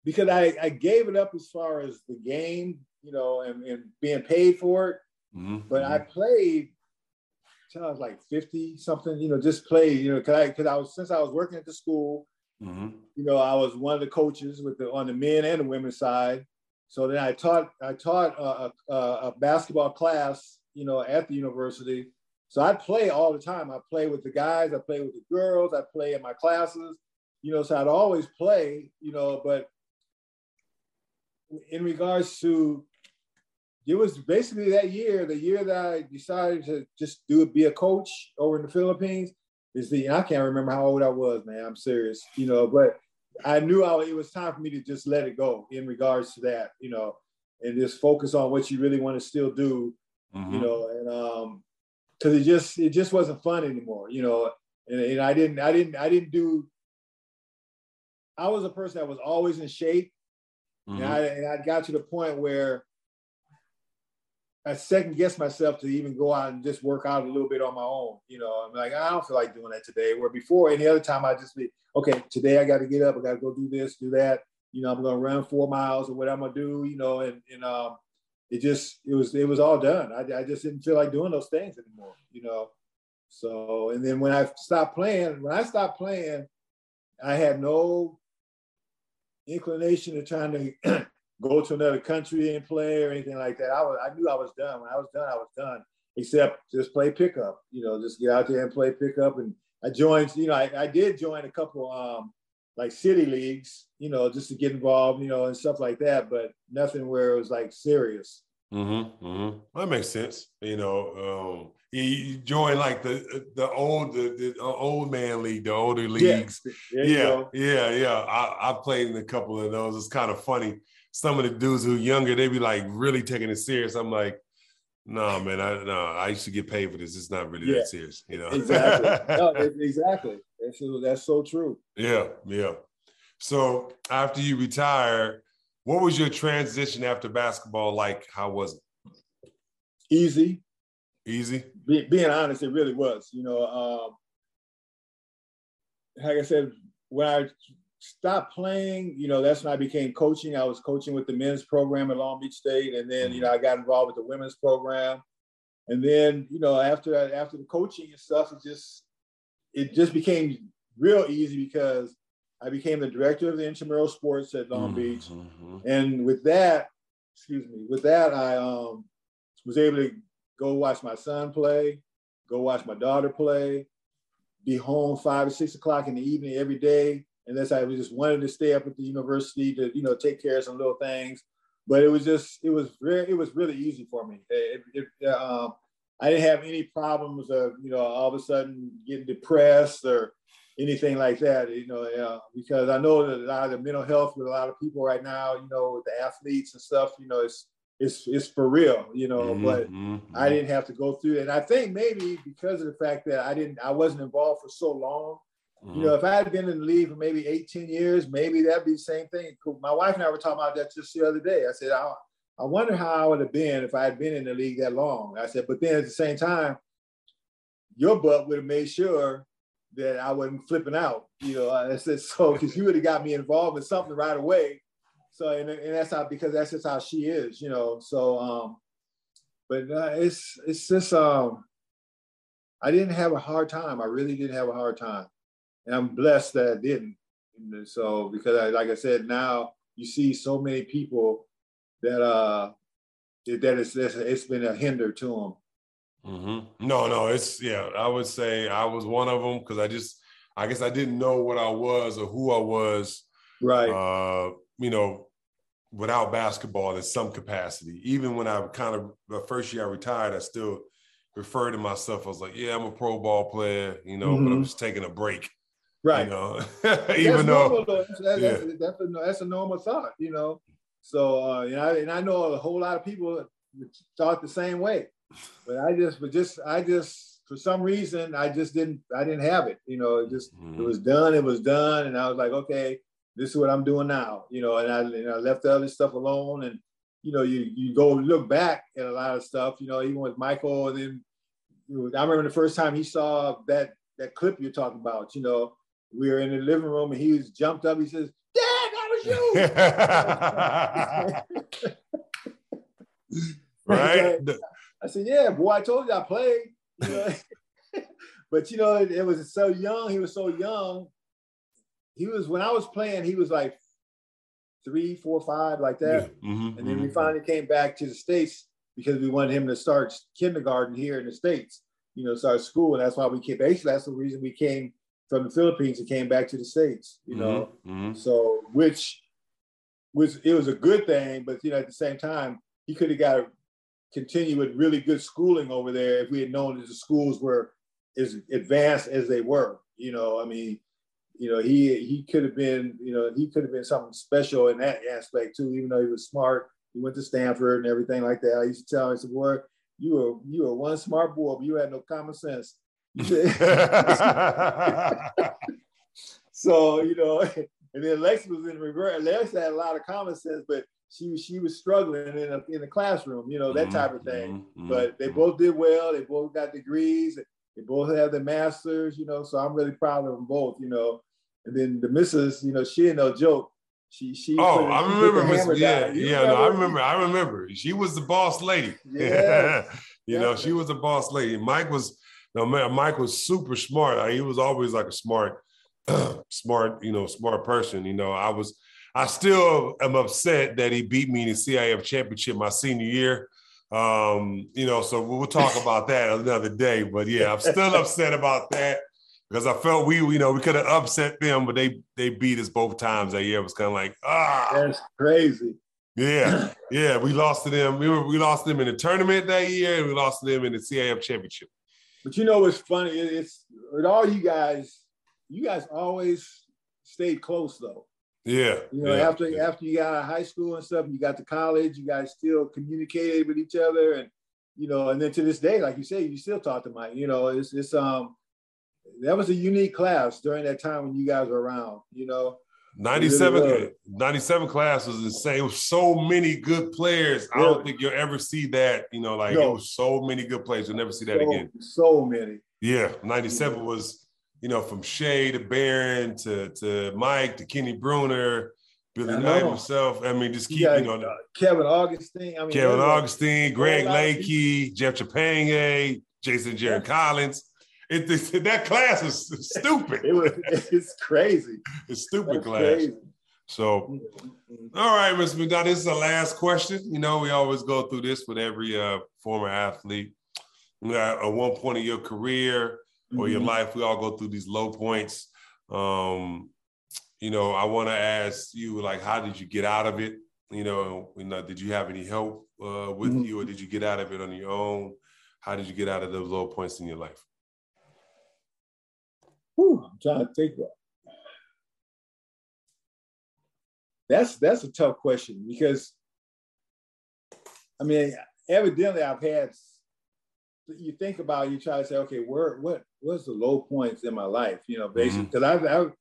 because I, I gave it up as far as the game, you know, and, and being paid for it. Mm-hmm. But I played I was like fifty something, you know, just play, you know, because I, cause I was, since I was working at the school, mm-hmm. you know, I was one of the coaches with the, on the men and the women's side. So then I taught, I taught a, a, a basketball class, you know, at the university. So I'd play all the time. I play with the guys, I play with the girls, I play in my classes, you know, so I'd always play, you know, but in regards to, it was basically that year, the year that I decided to just do be a coach over in the Philippines. Is the I can't remember how old I was, man. I'm serious, you know. But I knew I, it was time for me to just let it go in regards to that, you know, and just focus on what you really want to still do, mm-hmm. you know. And um, because it just it just wasn't fun anymore, you know. And, and I didn't I didn't I didn't do. I was a person that was always in shape, mm-hmm. and I and I got to the point where I second guess myself to even go out and just work out a little bit on my own. You know, I'm like, I don't feel like doing that today. Where before, any other time, I'd just be, okay, today I got to get up. I got to go do this, do that. You know, I'm going to run four miles or what I'm going to do, you know, and, and um, it just, it was, it was all done. I, I just didn't feel like doing those things anymore, you know? So, and then when I stopped playing, when I stopped playing, I had no inclination to trying to go to another country and play or anything like that. I was, I knew I was done. When I was done, I was done, except just play pickup, you know, just get out there and play pickup. And I joined, you know, I, I did join a couple, um, like city leagues, you know, just to get involved, you know, and stuff like that, but nothing where it was like serious. Mm-hmm, mm-hmm. Well, that makes sense. You know, um, you join like the the old the, the old man league, the older leagues. Yeah, yeah, yeah, yeah. I, I played in a couple of those. It's kind of funny. Some of the dudes who are younger, they be like really taking it serious. I'm like, no, man, I no, I used to get paid for this. It's not really yeah. that serious, you know. Exactly. No, it, exactly. That's that's so true. Yeah, yeah. So after you retire, what was your transition after basketball like? How was it? Easy. Easy. Be, being honest, it really was. You know, um, like I said, when I stopped playing, you know, that's when I became coaching. I was coaching with the men's program at Long Beach State, and then you know I got involved with the women's program, and then you know after after the coaching and stuff, it just it just became real easy because I became the director of the intramural sports at Long Beach. Mm-hmm. And with that, excuse me, with that, I um, was able to go watch my son play, go watch my daughter play, be home five or six o'clock in the evening every day. Unless I just wanted to stay up at the university to, you know, take care of some little things. But it was just, it was very, it was really easy for me. It, it, uh, I didn't have any problems of, you know, all of a sudden getting depressed or anything like that, you know, uh, because I know that a lot of the mental health with a lot of people right now, you know, with the athletes and stuff, you know, it's it's it's for real, you know. Mm-hmm, but mm-hmm. I didn't have to go through it. And I think maybe because of the fact that I didn't, I wasn't involved for so long. Mm-hmm. You know, if I had been in the league for maybe eighteen years, maybe that'd be the same thing. My wife and I were talking about that just the other day. I said, I, I wonder how I would have been if I had been in the league that long. I said, but then at the same time, your butt would have made sure that I wasn't flipping out, you know. I said so because you would have got me involved in something right away. So and, and that's how, because that's just how she is, you know. So, um, but uh, it's it's just um, I didn't have a hard time. I really didn't have a hard time, and I'm blessed that I didn't. And so because I, like I said, now you see so many people that uh that it's it's been a hinder to them. Mm-hmm. No, no, it's, yeah, I would say I was one of them because I just, I guess I didn't know what I was or who I was, right? Uh, you know, without basketball in some capacity. Even when I kind of, the first year I retired, I still referred to myself. I was like, yeah, I'm a pro ball player, you know, mm-hmm. but I'm just taking a break. Right. You know? Even that's though. Normal, though. That's, that's, yeah. that's, that's, a, that's a normal thought, you know? So, uh, and, I, and I know a whole lot of people thought the same way. But I just, but just, I just, for some reason, I just didn't, I didn't have it, you know, it just, mm-hmm. it was done, it was done. And I was like, okay, this is what I'm doing now, you know, and I, and I left the other stuff alone. And, you know, you, you go look back at a lot of stuff, you know, even with Michael. And then you know, I remember the first time he saw that, that clip you're talking about, you know, we were in the living room and he was jumped up. He says, Dad, that was you. Right. I said, yeah, boy, I told you I played. You know? But, you know, it, it was so young. He was so young. He was, when I was playing, he was like three, four, five, like that. Yeah. Mm-hmm, and then mm-hmm. we finally came back to the States because we wanted him to start kindergarten here in the States, you know, start school. And that's why we came, basically, that's the reason we came from the Philippines and came back to the States, you know. Mm-hmm. So, which was, it was a good thing, but, you know, at the same time, he could have got a, continue with really good schooling over there if we had known that the schools were as advanced as they were. You know, I mean, you know, he he could have been, you know, he could have been something special in that aspect too, even though he was smart. He went to Stanford and everything like that. I used to tell him, I said, boy, you were, you were one smart boy, but you had no common sense. So, you know, and then Lexi was in reverse. Lexi had a lot of common sense, but She she was struggling in a, in the classroom, you know, that mm-hmm, type of thing. Mm-hmm, but they mm-hmm. both did well. They both got degrees. They both have their masters, you know. So I'm really proud of them both, you know. And then the missus, you know, she ain't no joke. She she. Oh, I remember. Miz Yeah, yeah. No, I remember. I remember. She was the boss lady. Yeah. You know, she was the boss lady. Mike was. No man, Mike was super smart. Like, he was always like a smart, smart, you know, smart person. You know, I was, I still am upset that he beat me in the C I F championship my senior year. Um, you know, so we'll talk about that another day. But yeah, I'm still upset about that because I felt we, you know, we could have upset them, but they they beat us both times that year. It was kind of like, ah, that's crazy. Yeah, yeah, we lost to them. We were, we lost to them in the tournament that year, and we lost to them in the C I F championship. But you know what's funny? It's with all you guys. You guys always stayed close though. Yeah. You know, yeah, after yeah. after you got out of high school and stuff, and you got to college. You guys still communicated with each other, and you know, and then to this day, like you say, you still talk to Mike. You know, it's it's um that was a unique class during that time when you guys were around. You know, ninety-seven class was insane. It was so many good players. Really? I don't think you'll ever see that. You know, like no. It was so many good players. You'll never see that so, again. So many. Yeah, ninety-seven yeah. was. You know, from Shea to Barron to, to Mike to Kenny Bruner, Billy Knight himself. I mean, just keep, you, you know. Uh, Kevin Augustine. I mean, Kevin Augustine, like, Greg Leckie, Jeff Chepangay, Jason Jaron yeah. Collins. It, it, that class is stupid. it was, it's crazy. It's stupid That's class. Crazy. So, all right, Miz McDonald, this is the last question. You know, we always go through this with every uh, former athlete. You know, at one point in your career, or your life, we all go through these low points. Um, you know, I want to ask you, like, how did you get out of it? You know, you know did you have any help uh, with mm-hmm. you, or did you get out of it on your own? How did you get out of those low points in your life? Whew, I'm trying to think. That's that's a tough question because, I mean, evidently I've had. You think about it, you try to say, okay, where what what's the low points in my life? You know, basically, because mm-hmm. I've, I've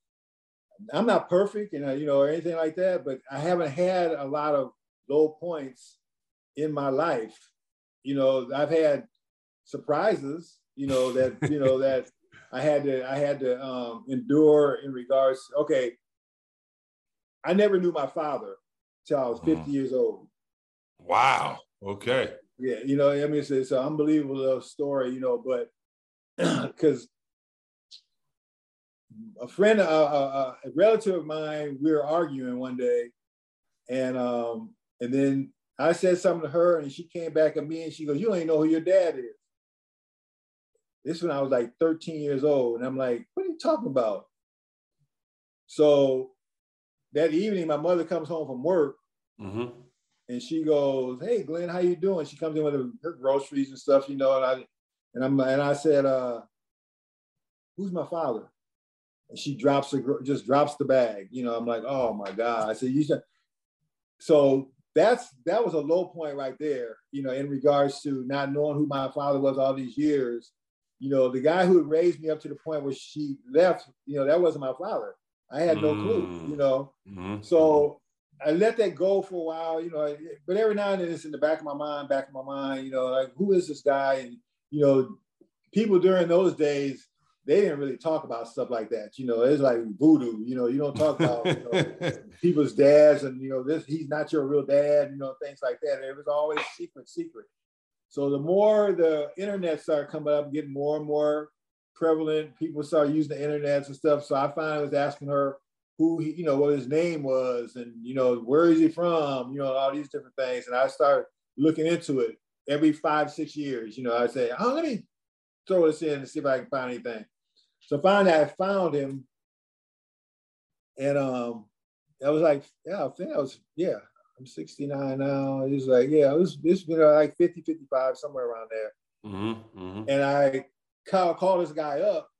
I'm not perfect, and you know, or anything like that, but I haven't had a lot of low points in my life. You know, I've had surprises. You know that you know that I had to I had to um, endure in regards. Okay, I never knew my father till I was fifty mm-hmm. years old. Wow. Okay. Yeah, you know, I mean, it's, it's an unbelievable little story, you know, but because a friend, a, a, a relative of mine, we were arguing one day, and um, and then I said something to her, and she came back at me, and she goes, "You ain't know who your dad is." This when I was like thirteen years old, and I'm like, "What are you talking about?" So that evening, my mother comes home from work. Mm-hmm. And she goes, "Hey, Glenn, how you doing?" She comes in with her groceries and stuff, you know. And I, and I'm, and I said, uh, "Who's my father?" And she drops the, just drops the bag, you know. I'm like, "Oh my God!" I said, "You should." So that's that was a low point right there, you know, in regards to not knowing who my father was all these years. You know, the guy who raised me up to the point where she left, you know, that wasn't my father. I had no mm-hmm. clue, you know. Mm-hmm. So. I let that go for a while, you know, but every now and then it's in the back of my mind, back of my mind, you know, like, who is this guy? And, you know, people during those days, they didn't really talk about stuff like that. You know, it's like voodoo, you know, you don't talk about you know, people's dads and, you know, this, he's not your real dad, you know, things like that. It was always secret, secret. So the more the internet started coming up, getting more and more prevalent, people started using the internet and stuff. So I finally was asking her, who he, you know, what his name was, and you know, where is he from, you know, all these different things. And I started looking into it every five, six years. You know, I say, oh, let me throw this in and see if I can find anything. So finally, I found him, and um, I was like, yeah, I think I was, yeah, I'm sixty-nine now. He was like, yeah, it was, it's been like fifty, fifty-five, somewhere around there. Mm-hmm, mm-hmm. And I call, call this guy up,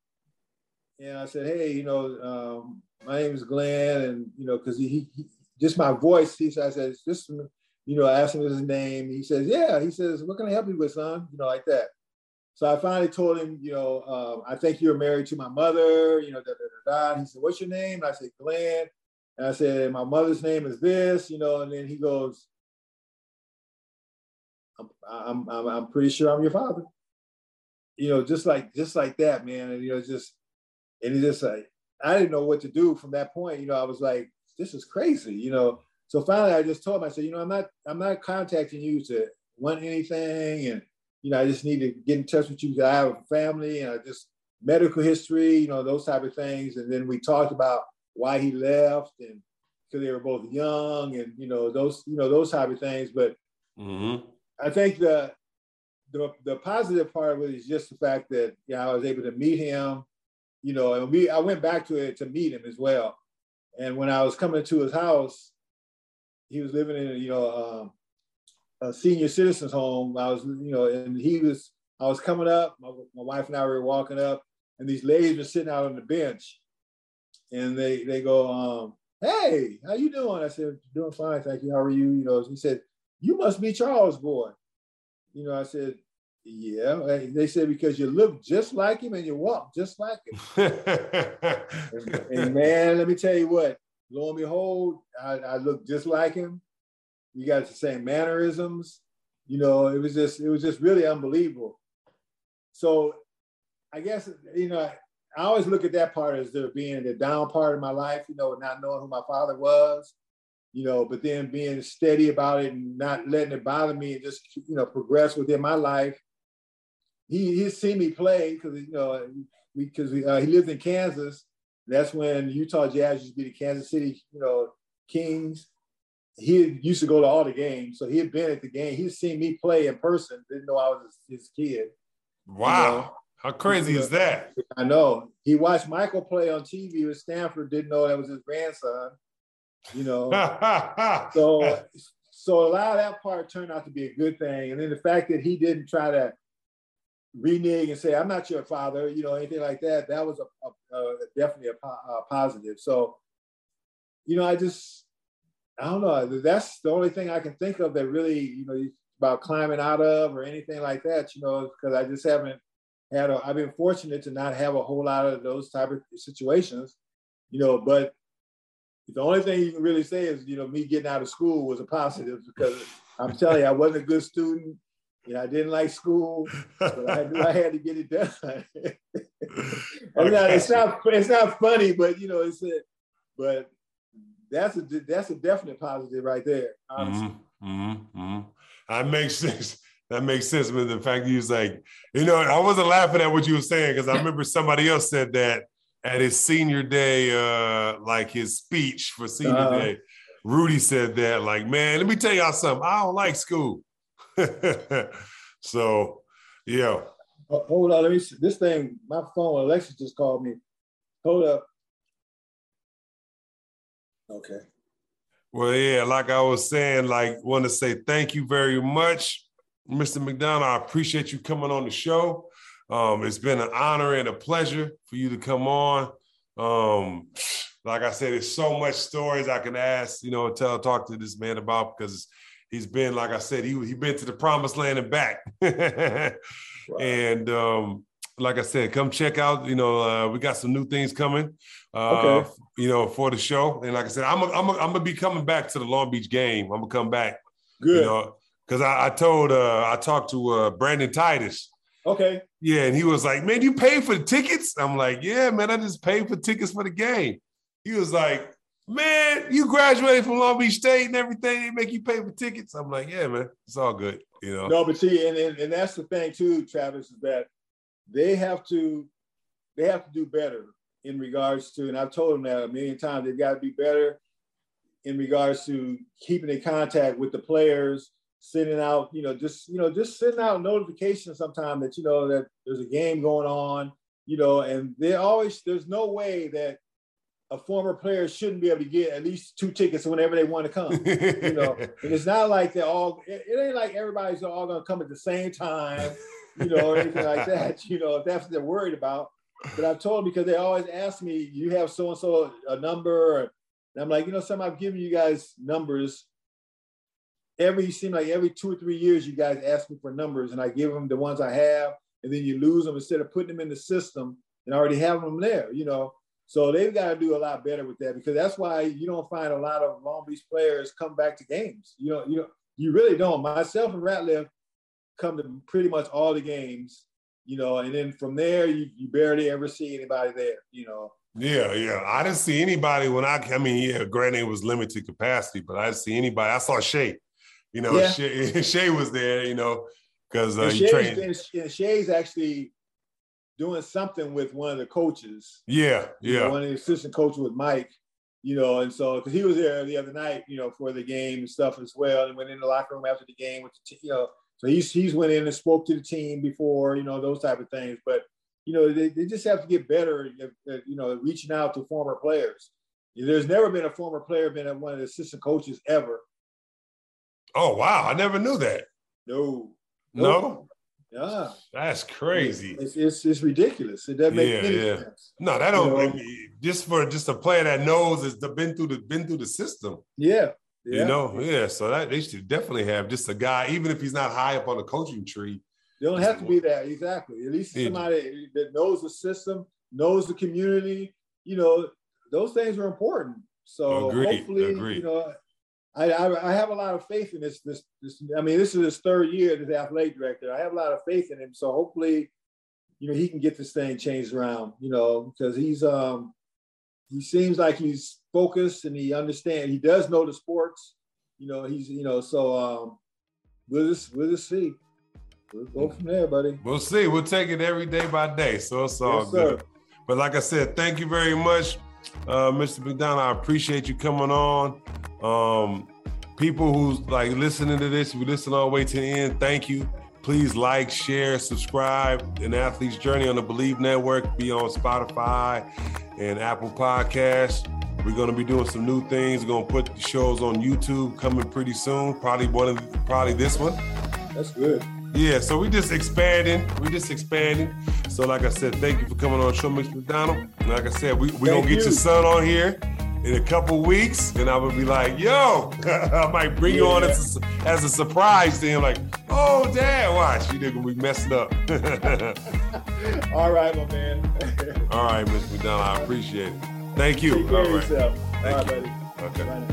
and I said, hey, you know. Um, My name is Glenn, and you know, because he, he just my voice. He said, "I said, just you know, I asked him his name." He says, "Yeah." He says, "What can I help you with, son?" You know, like that. So I finally told him, you know, uh, I think you're married to my mother. You know, da da da da. He said, "What's your name?" And I said, "Glenn." And I said, "My mother's name is this." You know, and then he goes, "I'm I'm I'm, I'm pretty sure I'm your father." You know, just like just like that, man. And you know, just and it's just like. I didn't know what to do from that point. You know, I was like, this is crazy, you know. So finally, I just told him, I said, you know, I'm not, I'm not contacting you to want anything, and you know, I just need to get in touch with you because I have a family and I just medical history, you know, those type of things. And then we talked about why he left, and because they were both young, and you know, those, you know, those type of things. But mm-hmm. I think the, the the positive part of it is just the fact that, you know, I was able to meet him, you know, and we I went back to it to meet him as well. And when I was coming to his house, he was living in, you know, um, a senior citizen's home. I was, you know, and he was, I was coming up, my, my wife and I were walking up, and these ladies were sitting out on the bench, and they they go, um, hey, how you doing? I said, doing fine, thank you, how are you? You know, he said, you must be Charles boy. You know, I said, yeah. And they said, because you look just like him and you walk just like him. and, and man, let me tell you what, lo and behold, I, I looked just like him. You got the same mannerisms. You know, it was just, it was just really unbelievable. So I guess, you know, I always look at that part as there being the down part of my life, you know, not knowing who my father was, you know, but then being steady about it and not letting it bother me and just, you know, progress within my life. He, he's seen me play because, you know, because uh, he lived in Kansas. That's when Utah Jazz used to be the Kansas City, you know, Kings. He used to go to all the games, so he had been at the game. He'd seen me play in person, didn't know I was his kid. Wow, you know? How crazy is that? I know. He watched Michael play on T V with Stanford, didn't know that was his grandson, you know. so, so a lot of that part turned out to be a good thing. And then the fact that he didn't try to renege and say, I'm not your father, you know, anything like that, that was a, a, a definitely a, a positive. So, you know, I just, I don't know, that's the only thing I can think of that really, you know, about climbing out of or anything like that, you know, because I just haven't had, a, I've been fortunate to not have a whole lot of those type of situations, you know, but the only thing you can really say is, you know, me getting out of school was a positive because I'm telling you, I wasn't a good student. You know, I didn't like school, but I knew I had to get it done. I mean, okay. it's not it's not funny, but you know, it's a, but that's a that's a definite positive right there. Honestly. Mm-hmm, mm-hmm, mm-hmm. That makes sense. That makes sense. But the fact you was like, you know, I wasn't laughing at what you were saying because I remember somebody else said that at his senior day, uh, like his speech for senior uh-huh. day. Rudy said that, like, man, let me tell y'all something. I don't like school. So, yeah. Oh, hold on, let me see. This thing, my phone, Alexa just called me. Hold up. Okay. Well, yeah, like I was saying, like, want to say thank you very much, Mister McDonald. I appreciate you coming on the show. Um, it's been an honor and a pleasure for you to come on. Um, like I said, there's so much stories I can ask, you know, tell, talk to this man about because he's been, like I said, he he been to the promised land and back. Wow. And um, like I said, come check out, you know, uh, we got some new things coming, uh, okay. you know, for the show. And like I said, I'm a, I'm a, I'm going to be coming back to the Long Beach game. I'm going to come back. Good. You know, because I, I told, uh, I talked to uh, Brandon Titus. Okay. Yeah, and he was like, man, you paid for the tickets? I'm like, yeah, man, I just paid for tickets for the game. He was like, man, you graduated from Long Beach State and everything. They make you pay for tickets. I'm like, yeah, man, it's all good, you know. No, but see, and, and and that's the thing too, Travis, is that they have to they have to do better in regards to, and I've told them that a million times. They've got to be better in regards to keeping in contact with the players, sending out, you know, just you know, just sending out notifications sometime that you know that there's a game going on, you know, and they always there's no way that a former player shouldn't be able to get at least two tickets whenever they want to come, you know, and it's not like they're all, it, it ain't like everybody's all going to come at the same time, you know, or anything like that, you know, if that's what they're worried about. But I've told them because they always ask me, you have so-and-so a number. And I'm like, you know, some I've given you guys numbers every, seem like every two or three years, you guys ask me for numbers and I give them the ones I have, and then you lose them instead of putting them in the system and already having them there, you know. So they've got to do a lot better with that because that's why you don't find a lot of Long Beach players come back to games. You know, you know, you really don't. Myself and Ratliff come to pretty much all the games, you know, and then from there you, you barely ever see anybody there, you know. Yeah, yeah. I didn't see anybody when I, I mean, yeah, granted it was limited capacity, but I didn't see anybody. I saw Shea, you know, yeah. Shea, Shea was there, you know, because uh, he trained. Been, Shea's actually doing something with one of the coaches. Yeah, yeah. You know, one of the assistant coaches with Mike, you know, and so, because he was there the other night, you know, for the game and stuff as well, and went in the locker room after the game with the, you know, so he's, he's went in and spoke to the team before, you know, those type of things, but you know, they, they just have to get better at, at, you know, reaching out to former players. There's never been a former player been at one of the assistant coaches ever. Oh, wow. I never knew that. No. No? Yeah. That's crazy. It's, it's, it's ridiculous. It doesn't make yeah, any yeah. sense. No, that don't you know? Make just for just a player that knows has been through the been through the system. Yeah. yeah. You know, yeah. So that they should definitely have just a guy, even if he's not high up on the coaching tree. They don't have to be that, exactly. At least somebody that knows the system, knows the community, you know, those things are important. So agreed, hopefully, agreed. you know, I, I I have a lot of faith in this, this, this, I mean, this is his third year as athletic director. I have a lot of faith in him. So hopefully, you know, he can get this thing changed around, you know, because he's, um, he seems like he's focused and he understands, he does know the sports, you know, he's, you know, so um, we'll just, we'll just see. We'll go from there, buddy. We'll see. We'll take it every day by day. So it's all yes, good. Sir. But like I said, thank you very much, uh, Mister McDonald. I appreciate you coming on. Um, people who's like listening to this, if you listen all the way to the end, thank you. Please like, share, subscribe. An Athlete's Journey on the Believe Network. Be on Spotify and Apple Podcasts. We're going to be doing some new things. We're going to put the shows on YouTube coming pretty soon. Probably one of probably this one. That's good. Yeah, so we just expanding. We just expanding. So like I said, thank you for coming on Show Mister McDonald. And like I said, we're we going to get your son on here in a couple weeks. And I would be like, yo, I might bring yeah. you on as a, as a surprise to him. Like, oh, Dad, watch. You nigga, we messed up. All right, my man. All right, Mister McDonald, I appreciate it. Thank you. Take care All right. of yourself. Thank All right, you. buddy. Okay. Bye now.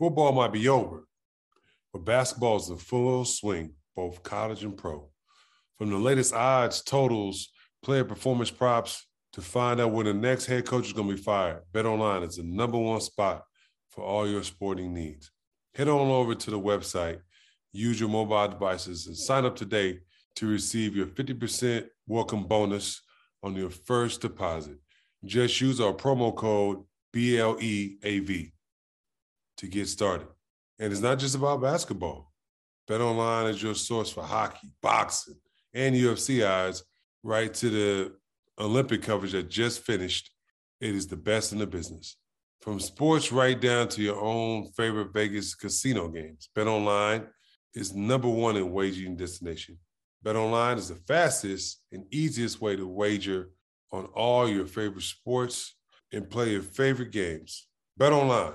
Football might be over, but basketball is in full swing, both college and pro. From the latest odds, totals, player performance props, to find out where the next head coach is going to be fired, BetOnline is the number one spot for all your sporting needs. Head on over to the website, use your mobile devices, and sign up today to receive your fifty percent welcome bonus on your first deposit. Just use our promo code B L E A V. To get started. And it's not just about basketball. BetOnline is your source for hockey, boxing, and U F C odds, right to the Olympic coverage that just finished. It is the best in the business. From sports right down to your own favorite Vegas casino games, BetOnline is number one in wagering destination. BetOnline is the fastest and easiest way to wager on all your favorite sports and play your favorite games. BetOnline.